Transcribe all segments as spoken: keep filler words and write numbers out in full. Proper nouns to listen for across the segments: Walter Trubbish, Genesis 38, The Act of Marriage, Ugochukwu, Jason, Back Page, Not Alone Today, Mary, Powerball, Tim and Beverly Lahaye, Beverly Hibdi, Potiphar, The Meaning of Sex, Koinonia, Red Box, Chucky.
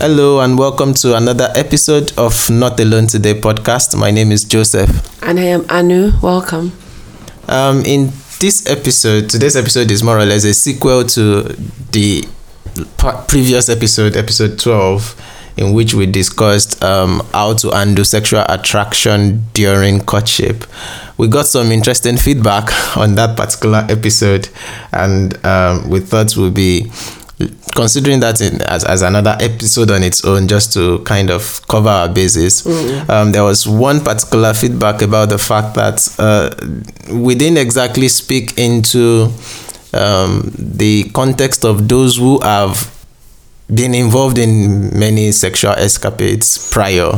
Hello and welcome to another episode of Not Alone Today podcast. My name is Joseph. And I am Anu. Welcome. Um, in this episode, today's episode is more or less a sequel to the previous episode, episode twelve, in which we discussed um, how to undo sexual attraction during courtship. We got some interesting feedback on that particular episode, and um, we thought we'll be considering that in, as, as another episode on its own, just to kind of cover our bases. Mm-hmm. Um, there was one particular feedback about the fact that uh, we didn't exactly speak into um, the context of those who have been involved in many sexual escapades prior.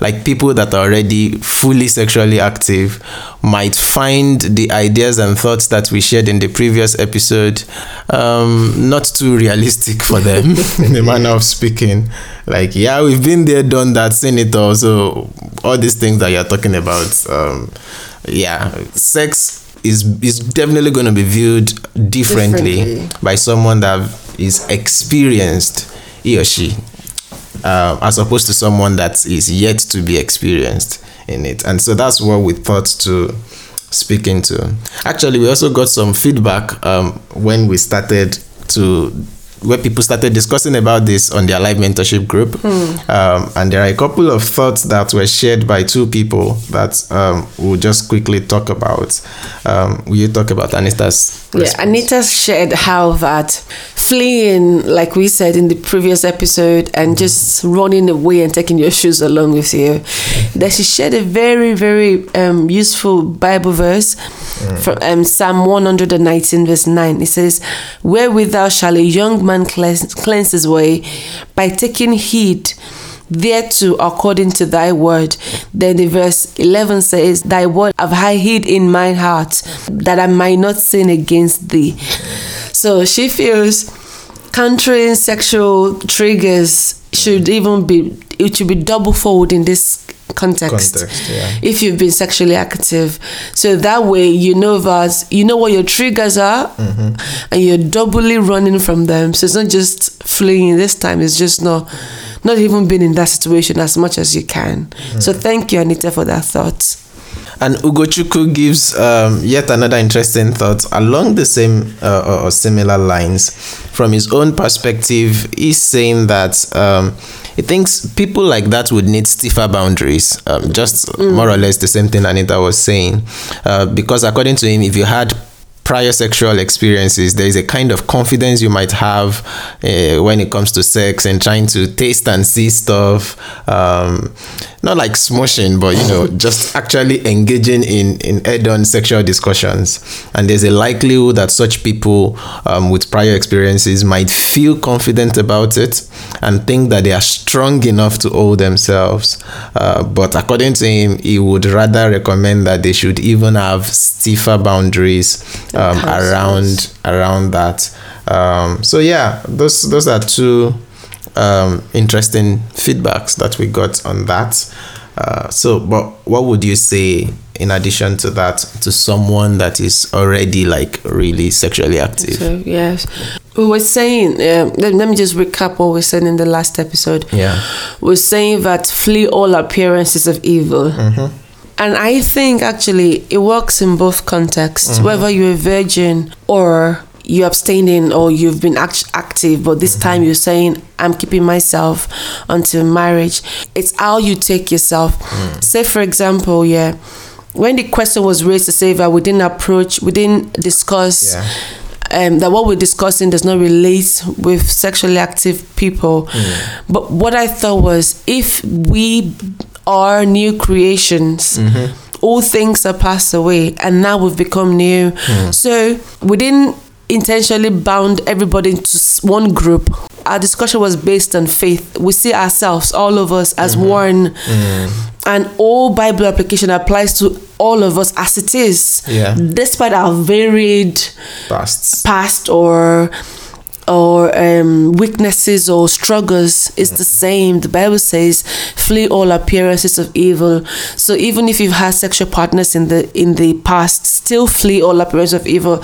Like people that are already fully sexually active might find the ideas and thoughts that we shared in the previous episode um, not too realistic for them in the manner of speaking. Like, yeah, we've been there, done that, seen it all. So all these things that you're talking about, um, yeah, sex is, is definitely going to be viewed differently, differently by someone that is experienced, he or she, uh, as opposed to someone that is yet to be experienced in it. And so that's what we thought to speak into. Actually, we also got some feedback um, when we started to, where people started discussing about this on their live mentorship group. Mm. Um, and there are a couple of thoughts that were shared by two people that um, we'll just quickly talk about. Um, will you talk about Anita's response? Yeah, Anita shared how that fleeing, like we said in the previous episode, and mm. just running away and taking your shoes along with you, that she shared a very, very um, useful Bible verse mm. from um, Psalm one nineteen, verse nine. It says, "Wherewith thou shall a young man man cleanse, cleanse his way, by taking heed thereto according to thy word." Then the verse eleven says, "Thy word have I hid in mine heart, that I might not sin against thee." So she feels countering sexual triggers should even be, it should be double fold in this context, context yeah. if you've been sexually active. So that way you know that you know what your triggers are, mm-hmm. and you're doubly running from them. So it's not just fleeing this time, it's just not not even being in that situation as much as you can. Mm-hmm. So thank you, Anita, for that thought. And Ugochukwu gives um, yet another interesting thought along the same uh, or similar lines. From his own perspective, he's saying that um, he thinks people like that would need stiffer boundaries, um, just mm. more or less the same thing Anita was saying. Uh, because according to him, if you had prior sexual experiences, there is a kind of confidence you might have uh, when it comes to sex and trying to taste and see stuff, um, not like smushing, but you know, just actually engaging in in head-on sexual discussions. And there's a likelihood that such people um, with prior experiences might feel confident about it and think that they are strong enough to hold themselves. Uh, but according to him, he would rather recommend that they should even have stiffer boundaries Um, around around that. Um, so yeah, those those are two um, interesting feedbacks that we got on that. Uh, so, but what would you say in addition to that to someone that is already like really sexually active? So, yes, we were saying. Uh, let, let me just recap what we said in the last episode. Yeah, we we're saying that flee all appearances of evil. Mm-hmm. And I think actually it works in both contexts, mm-hmm. whether you're a virgin or you're abstaining or you've been act- active, but this mm-hmm. time you're saying, I'm keeping myself until marriage. It's how you take yourself. Mm. Say, for example, yeah, when the question was raised to say that we didn't approach, we didn't discuss, yeah. um, that what we're discussing does not relate with sexually active people. Mm. But what I thought was, if we are new creations, mm-hmm. all things are passed away and now we've become new. Mm. So we didn't intentionally bound everybody into one group. Our discussion was based on faith. We see ourselves, all of us, as mm-hmm. one. Mm. And all Bible application applies to all of us as it is. Yeah. Despite our varied Pasts. past or or um, weaknesses or struggles, is the same. The Bible says, flee all appearances of evil. So even if you've had sexual partners in the in the past, still flee all appearances of evil.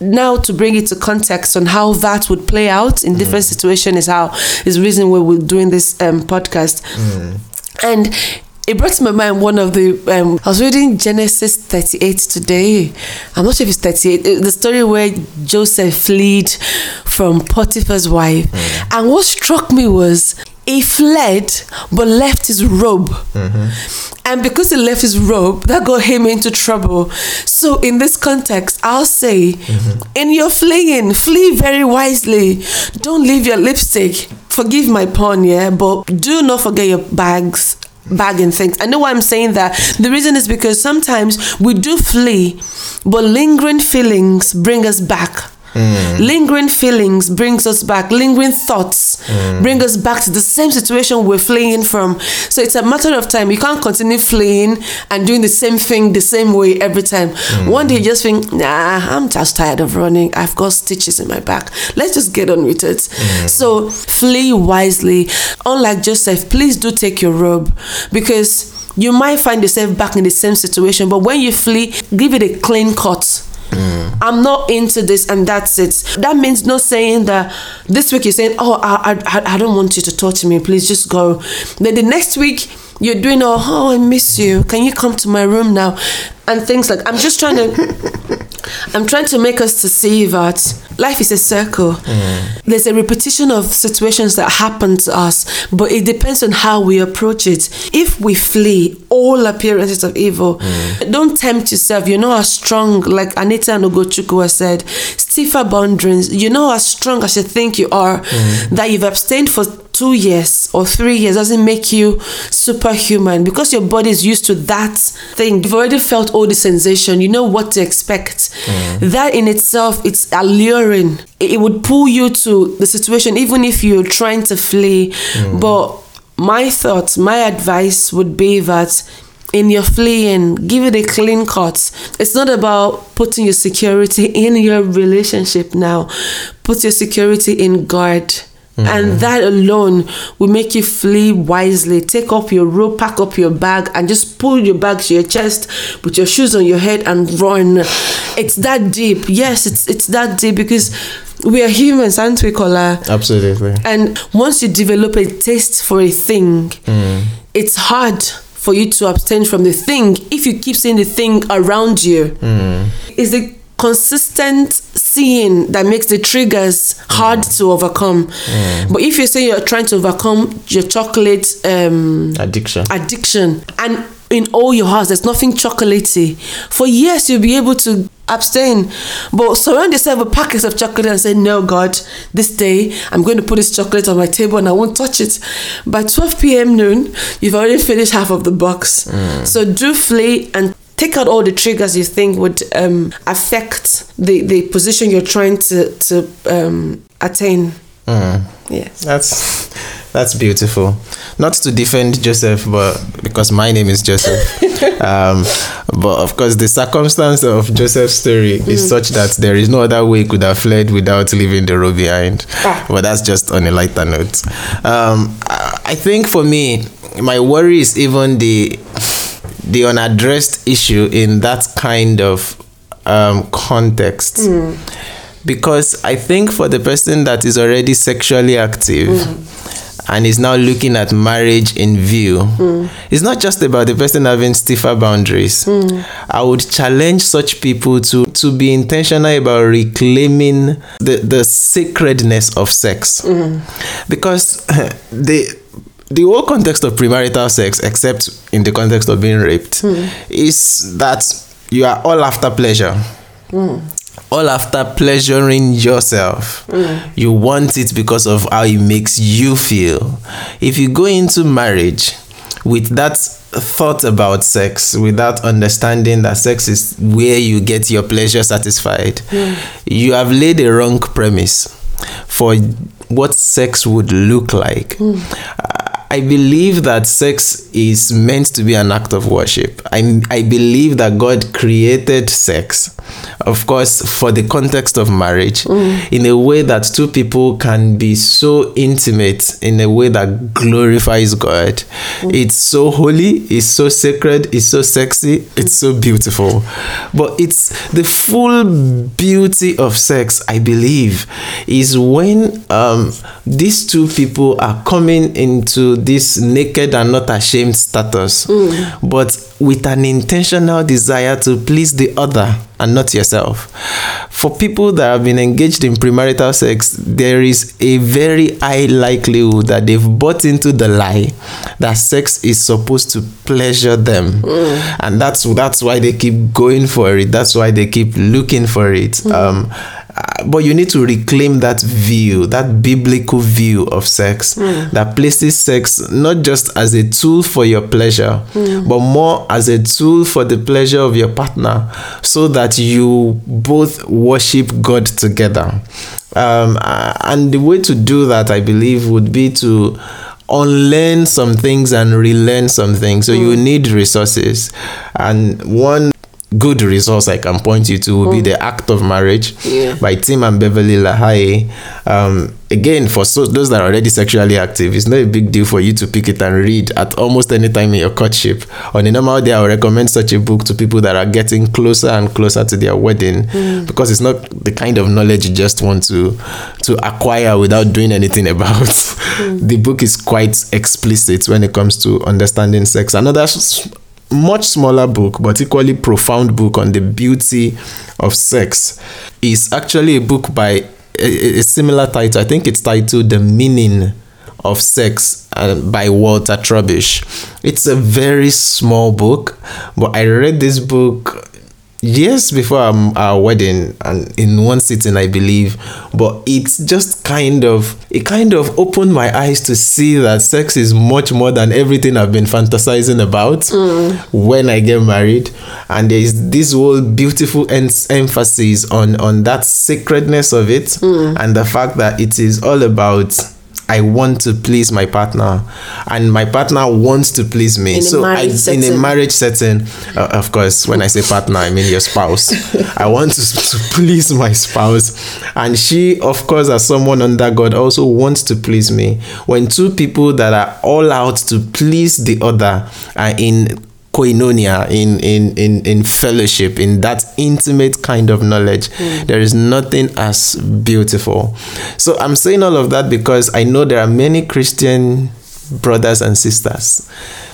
now to bring it to context on how that would play out in different mm. situations is how is the reason why we're doing this um, podcast. Mm. And it brought to my mind one of the, um, I was reading Genesis thirty-eight today. I'm not sure if it's thirty-eight, the story where Joseph fled from Potiphar's wife. Mm. And what struck me was he fled but left his robe. Mm-hmm. And because he left his robe, that got him into trouble. So in this context, I'll say, mm-hmm. in your fleeing, flee very wisely. Don't leave your lipstick. Forgive my pun, yeah, but do not forget your bags. Bagging things. I know why I'm saying that. The reason is because sometimes we do flee, but lingering feelings bring us back. Mm. Lingering feelings brings us back. Lingering thoughts mm. bring us back to the same situation we're fleeing from. So it's a matter of time. You can't continue fleeing and doing the same thing the same way every time. Mm. One day you just think, nah, I'm just tired of running. I've got stitches in my back. Let's just get on with it. Mm. So flee wisely. Unlike Joseph, please do take your robe, because you might find yourself back in the same situation. But when you flee, give it a clean cut. Mm. I'm not into this and that's it. That means not saying that this week you're saying, oh, I, I, I don't want you to touch me, please just go. Then the next week you're doing, oh, oh, I miss you, can you come to my room now? And things like, I'm just trying to, I'm trying to make us to see that life is a circle. Mm. There's a repetition of situations that happen to us, but it depends on how we approach it. If we flee all appearances of evil, mm. don't tempt yourself. You know how strong, like Anita Nogochukwu said, stiffer boundaries. You know how strong as you think you are, mm. that you've abstained for two years or three years doesn't make you superhuman, because your body is used to that thing. You've already felt all the sensation. You know what to expect. Mm. That in itself, it's alluring. It would pull you to the situation, even if you're trying to flee. Mm. But my thoughts, my advice would be that in your fleeing, give it a clean cut. It's not about putting your security in your relationship now. Put your security in God. Mm-hmm. And that alone will make you flee wisely. Take up your rope, pack up your bag, and just pull your bag to your chest, put your shoes on your head, and run. It's that deep. Yes, it's it's that deep, because we are humans, aren't we, Kola? Absolutely. And once you develop a taste for a thing, mm. it's hard for you to abstain from the thing if you keep seeing the thing around you. Mm. It's the consistent seeing that makes the triggers hard mm. to overcome. Mm. But if you say you're trying to overcome your chocolate um, addiction, addiction, and in all your hearts there's nothing chocolatey, for years you'll be able to abstain. But surround yourself with packets of chocolate and say, no, God, this day I'm going to put this chocolate on my table and I won't touch it. By twelve p.m. noon, you've already finished half of the box. Mm. So do flee and take out all the triggers you think would um, affect the, the position you're trying to, to um, attain. Mm. Yes. That's that's beautiful. Not to defend Joseph, but because my name is Joseph. um, but of course, the circumstance of Joseph's story is mm. such that there is no other way he could have fled without leaving the robe behind. Ah. But that's just on a lighter note. Um, I think for me, my worry is even the... the unaddressed issue in that kind of um, context. Mm. Because I think for the person that is already sexually active mm. and is now looking at marriage in view, mm. it's not just about the person having stiffer boundaries. Mm. I would challenge such people to, to be intentional about reclaiming the, the sacredness of sex. Mm. Because the... the whole context of premarital sex, except in the context of being raped, mm. is that you are all after pleasure. Mm. All after pleasuring yourself. Mm. You want it because of how it makes you feel. If you go into marriage with that thought about sex, without understanding that sex is where you get your pleasure satisfied, mm. you have laid a wrong premise for what sex would look like. Mm. Uh, I believe that sex is meant to be an act of worship. I, I believe that God created sex, of course, for the context of marriage, mm. in a way that two people can be so intimate in a way that glorifies God. Mm. It's so holy, it's so sacred, it's so sexy, mm. it's so beautiful. But it's the full beauty of sex, I believe, is when um, these two people are coming into this naked and not ashamed status, mm. but with an intentional desire to please the other and not yourself. For people that have been engaged in premarital sex, there is a very high likelihood that they've bought into the lie that sex is supposed to pleasure them, mm. and that's that's why they keep going for it. That's why they keep looking for it. Mm. Um, but you need to reclaim that view, that biblical view of sex, mm. that places sex not just as a tool for your pleasure, mm. but more as a tool for the pleasure of your partner, so that you both worship God together. Um, and the way to do that, I believe, would be to unlearn some things and relearn some things. So mm. you need resources. And one good resource I can point you to will mm. be The Act of Marriage, yeah. by Tim and Beverly Lahaye. Um, again, for so, those that are already sexually active, it's not a big deal for you to pick it and read at almost any time in your courtship. On a normal day, I would recommend such a book to people that are getting closer and closer to their wedding, mm. because it's not the kind of knowledge you just want to, to acquire without doing anything about. Mm. The book is quite explicit when it comes to understanding sex. Another much smaller book, but equally profound book on the beauty of sex is actually a book by a, a similar title. I think it's titled The Meaning of Sex uh, by Walter Trubbish. It's a very small book, but I read this book years before our wedding and in one sitting, I believe. But it's just kind of, it kind of opened my eyes to see that sex is much more than everything I've been fantasizing about mm. when I get married. And there is this whole beautiful en- emphasis on, on that sacredness of it, mm. and the fact that it is all about, I want to please my partner, and my partner wants to please me. In so, a I, in a marriage setting, uh, of course, when I say partner, I mean your spouse. I want to, to please my spouse, and she, of course, as someone under God, also wants to please me. When two people that are all out to please the other are in Koinonia, in in in in fellowship, in that intimate kind of knowledge, mm. there is nothing as beautiful. So I'm saying all of that because I know there are many Christian brothers and sisters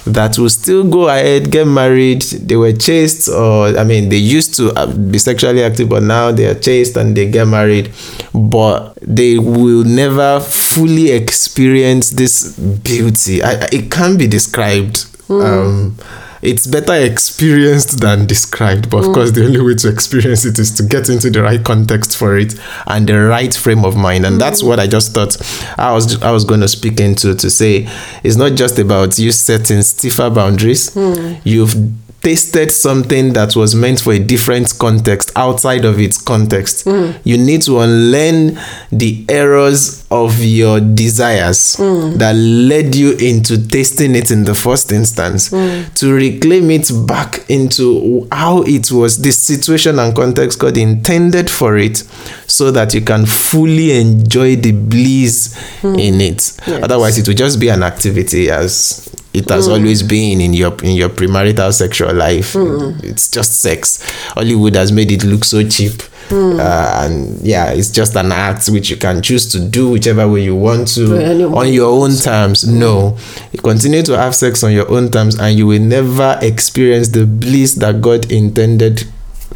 that will still go ahead, get married. They were chaste, or I mean, they used to be sexually active, but now they are chaste and they get married, but they will never fully experience this beauty. I, it can be described. Mm. Um, It's better experienced than described, but of mm. course, the only way to experience it is to get into the right context for it and the right frame of mind. And mm. that's what I just thought I was I was going to speak into, to say it's not just about you setting stiffer boundaries. Mm. You've tasted something that was meant for a different context outside of its context. Mm. You need to unlearn the errors of your desires mm. that led you into tasting it in the first instance, mm. to reclaim it back into how it was, the situation and context God intended for it, so that you can fully enjoy the bliss mm. in it. Yes. Otherwise, it will just be an activity as it has mm. always been in your in your premarital sexual life. Mm. It's just sex. Hollywood has made it look so cheap. Mm. Uh, and yeah, it's just an act which you can choose to do whichever way you want to, on your own terms. No, you continue to have sex on your own terms and you will never experience the bliss that God intended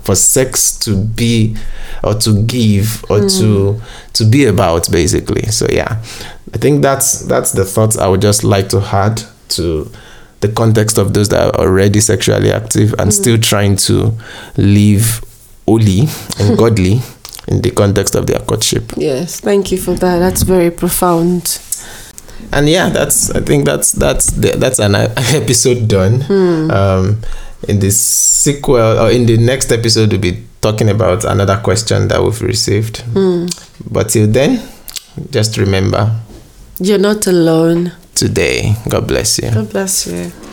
for sex to be, or to give, or mm. to to be about, basically. So yeah, I think that's that's the thoughts I would just like to add to the context of those that are already sexually active and mm. still trying to live holy and godly in the context of their courtship. Yes, thank you for that. That's very profound. And yeah, that's I think that's that's the, that's an episode done. Mm. Um, in the sequel or in the next episode, we'll be talking about another question that we've received. Mm. But till then, just remember, you're not alone. today. God bless you. God bless you.